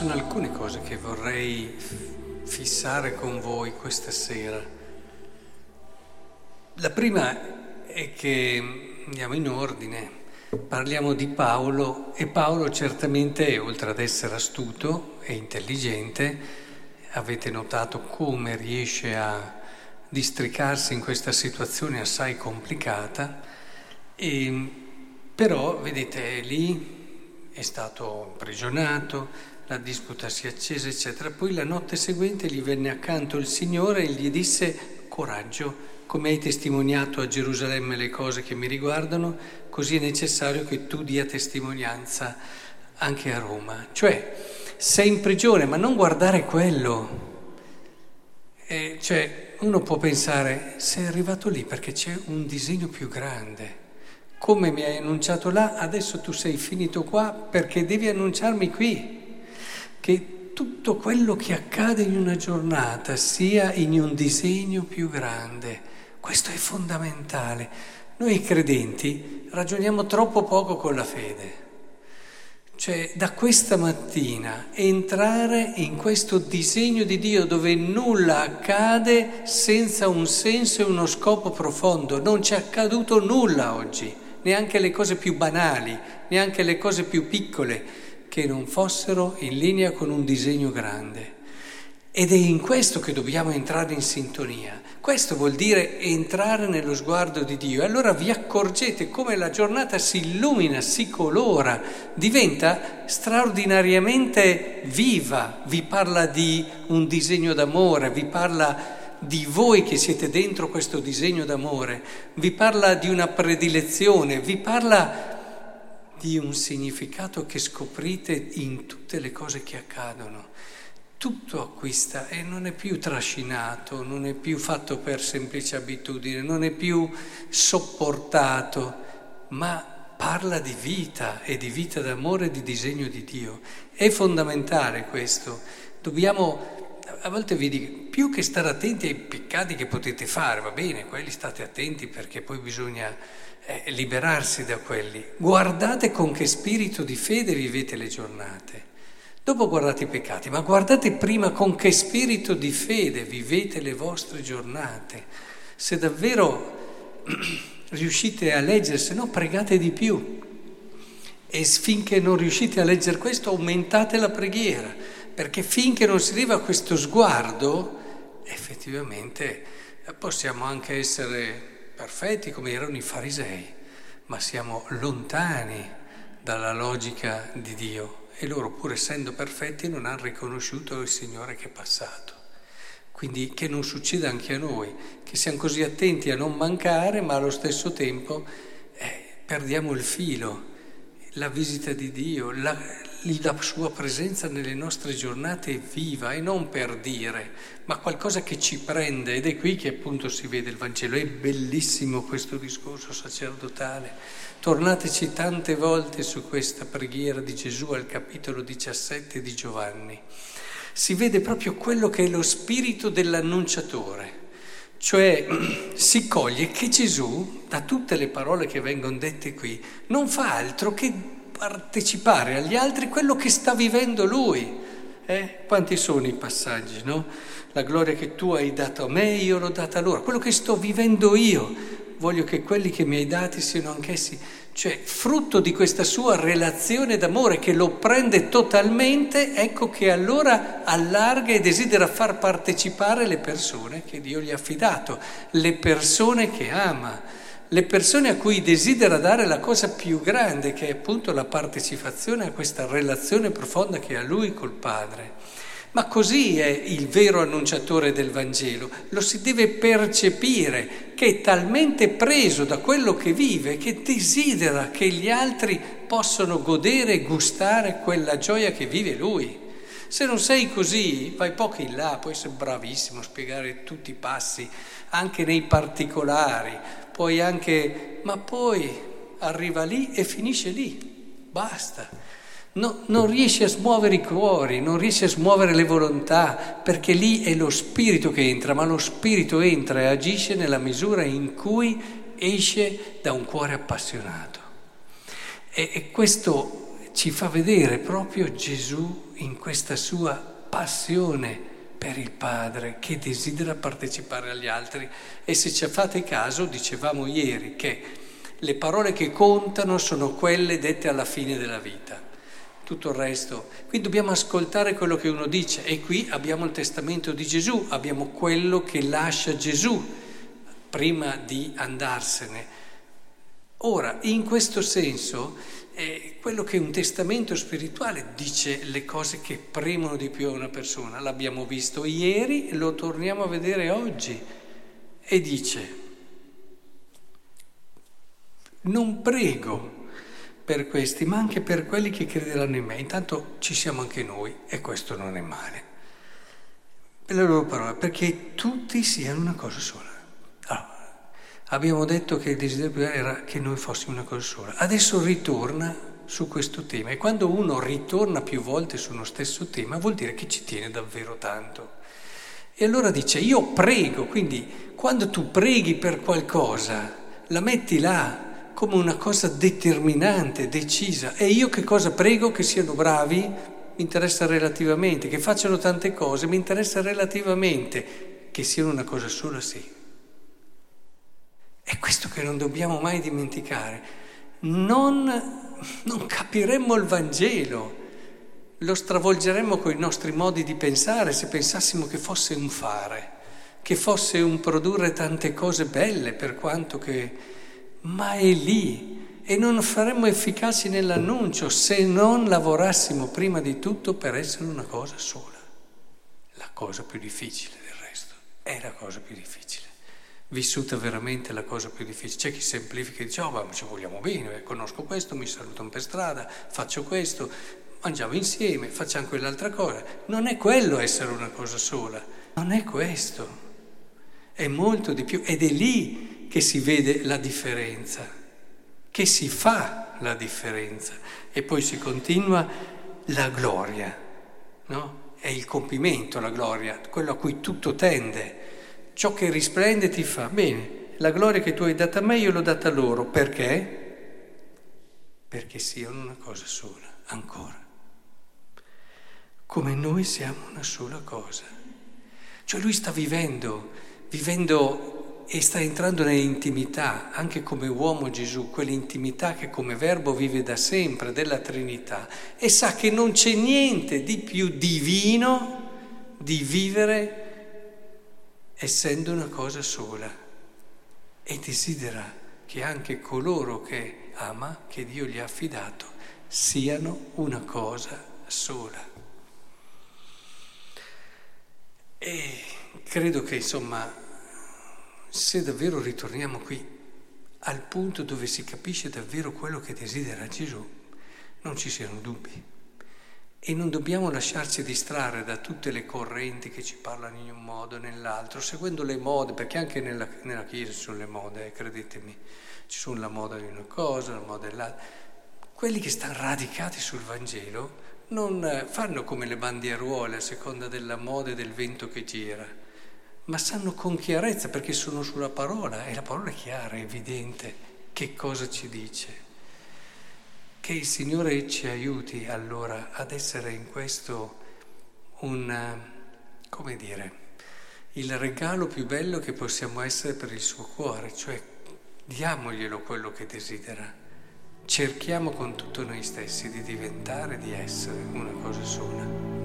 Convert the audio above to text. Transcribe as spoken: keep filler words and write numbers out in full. sono alcune cose che vorrei fissare con voi questa sera. La prima è che, andiamo in ordine, parliamo di Paolo, e Paolo certamente, oltre ad essere astuto e intelligente, avete notato come riesce a districarsi in questa situazione assai complicata, e però, vedete, è lì, è stato imprigionato, la disputa si accese, eccetera. Poi la notte seguente gli venne accanto il Signore e gli disse: coraggio, come hai testimoniato a Gerusalemme le cose che mi riguardano, così è necessario che tu dia testimonianza anche a Roma. Cioè, sei in prigione, ma non guardare quello. E cioè, uno può pensare, sei arrivato lì perché c'è un disegno più grande. Come mi hai annunciato là, adesso tu sei finito qua perché devi annunciarmi qui. Che tutto quello che accade in una giornata sia in un disegno più grande. Questo è fondamentale. Noi credenti ragioniamo troppo poco con la fede. Cioè, da questa mattina entrare in questo disegno di Dio dove nulla accade senza un senso e uno scopo profondo. Non c'è accaduto nulla oggi. Neanche le cose più banali, neanche le cose più piccole, che non fossero in linea con un disegno grande. Ed è in questo che dobbiamo entrare in sintonia. Questo vuol dire entrare nello sguardo di Dio. E allora vi accorgete come la giornata si illumina, si colora, diventa straordinariamente viva. Vi parla di un disegno d'amore, vi parla di voi che siete dentro questo disegno d'amore, vi parla di una predilezione, vi parla di un significato che scoprite in tutte le cose che accadono. Tutto acquista e non è più trascinato, non è più fatto per semplice abitudine, non è più sopportato, ma parla di vita e di vita d'amore e di disegno di Dio. È fondamentale questo. Dobbiamo... A volte vi dico, più che stare attenti ai peccati che potete fare, va bene, quelli state attenti perché poi bisogna eh, liberarsi da quelli. Guardate con che spirito di fede vivete le giornate. Dopo guardate i peccati, ma guardate prima con che spirito di fede vivete le vostre giornate. Se davvero riuscite a leggere, se no pregate di più. E finché non riuscite a leggere questo, aumentate la preghiera. Perché finché non si arriva a questo sguardo, effettivamente possiamo anche essere perfetti come erano i farisei, ma siamo lontani dalla logica di Dio e loro, pur essendo perfetti, non hanno riconosciuto il Signore che è passato. Quindi che non succeda anche a noi, che siamo così attenti a non mancare, ma allo stesso tempo eh, perdiamo il filo, la visita di Dio, la... la sua presenza nelle nostre giornate è viva e non per dire, ma qualcosa che ci prende, ed è qui che appunto si vede il Vangelo. È bellissimo questo discorso sacerdotale. Tornateci tante volte su questa preghiera di Gesù al capitolo diciassette di Giovanni. Si vede proprio quello che è lo spirito dell'annunciatore, cioè si coglie che Gesù, da tutte le parole che vengono dette qui, non fa altro che partecipare agli altri quello che sta vivendo lui. Eh? Quanti sono i passaggi, no? La gloria che tu hai dato a me, io l'ho data loro. Quello che sto vivendo io, voglio che quelli che mi hai dati siano anch'essi. Cioè, frutto di questa sua relazione d'amore che lo prende totalmente, ecco che allora allarga e desidera far partecipare le persone che Dio gli ha affidato, le persone che ama. Le persone a cui desidera dare la cosa più grande, che è appunto la partecipazione a questa relazione profonda che ha lui col Padre. Ma così è il vero annunciatore del Vangelo, lo si deve percepire, che è talmente preso da quello che vive che desidera che gli altri possano godere e gustare quella gioia che vive lui. Se non sei così, vai poco in là, puoi essere bravissimo a spiegare tutti i passi, anche nei particolari, puoi anche, ma poi arriva lì e finisce lì, basta. No, non riesci a smuovere i cuori, non riesci a smuovere le volontà, perché lì è lo spirito che entra, ma lo spirito entra e agisce nella misura in cui esce da un cuore appassionato. E, e questo ci fa vedere proprio Gesù in questa sua passione per il Padre che desidera partecipare agli altri. E se ci fate caso, dicevamo ieri che le parole che contano sono quelle dette alla fine della vita. Tutto il resto, qui dobbiamo ascoltare quello che uno dice, e qui abbiamo il testamento di Gesù, abbiamo quello che lascia Gesù prima di andarsene. Ora, in questo senso, eh, quello che un testamento spirituale dice le cose che premono di più a una persona, l'abbiamo visto ieri, lo torniamo a vedere oggi, e dice: non prego per questi, ma anche per quelli che crederanno in me. Intanto ci siamo anche noi, e questo non è male. Per la loro parola, perché tutti siano una cosa sola. Allora, abbiamo detto che il desiderio era che noi fossimo una cosa sola. Adesso ritorna su questo tema, e quando uno ritorna più volte su uno stesso tema vuol dire che ci tiene davvero tanto. E allora dice: io prego. Quindi quando tu preghi per qualcosa, la metti là come una cosa determinante, decisa. E io che cosa prego? Che siano bravi, mi interessa relativamente, che facciano tante cose, mi interessa relativamente, che siano una cosa sola, sì. È questo che non dobbiamo mai dimenticare. Non, non capiremmo il Vangelo, lo stravolgeremmo con i nostri modi di pensare se pensassimo che fosse un fare, che fosse un produrre tante cose belle per quanto che... ma è lì, e non saremmo efficaci nell'annuncio se non lavorassimo prima di tutto per essere una cosa sola. La cosa più difficile, del resto, è la cosa più difficile, vissuta veramente la cosa più difficile. C'è chi semplifica e dice: oh, ma ci vogliamo bene, conosco questo, mi salutano per strada, faccio questo, mangiamo insieme, facciamo quell'altra cosa. Non è quello essere una cosa sola, non è questo, è molto di più, ed è lì che si vede la differenza, che si fa la differenza. E poi si continua la gloria, no? È il compimento, la gloria, quello a cui tutto tende. Ciò che risplende ti fa bene. La gloria che tu hai data a me io l'ho data a loro. Perché? Perché siano una cosa sola, ancora. Come noi siamo una sola cosa. Cioè lui sta vivendo, vivendo... e sta entrando nell'intimità, anche come uomo Gesù, quell'intimità che come verbo vive da sempre, della Trinità, e sa che non c'è niente di più divino di vivere essendo una cosa sola, e desidera che anche coloro che ama, che Dio gli ha affidato, siano una cosa sola. E credo che, insomma, se davvero ritorniamo qui al punto dove si capisce davvero quello che desidera Gesù, non ci siano dubbi, e non dobbiamo lasciarci distrarre da tutte le correnti che ci parlano in un modo o nell'altro, seguendo le mode, perché anche nella, nella Chiesa ci sono le mode, eh, credetemi, ci sono la moda di una cosa, la moda dell'altra. Quelli che stanno radicati sul Vangelo non fanno come le bandieruole a seconda della moda e del vento che gira, ma sanno con chiarezza, perché sono sulla parola, e la parola è chiara, è evidente che cosa ci dice. Che il Signore ci aiuti allora ad essere in questo un, come dire, il regalo più bello che possiamo essere per il suo cuore, cioè diamoglielo quello che desidera, cerchiamo con tutto noi stessi di diventare, di essere una cosa sola.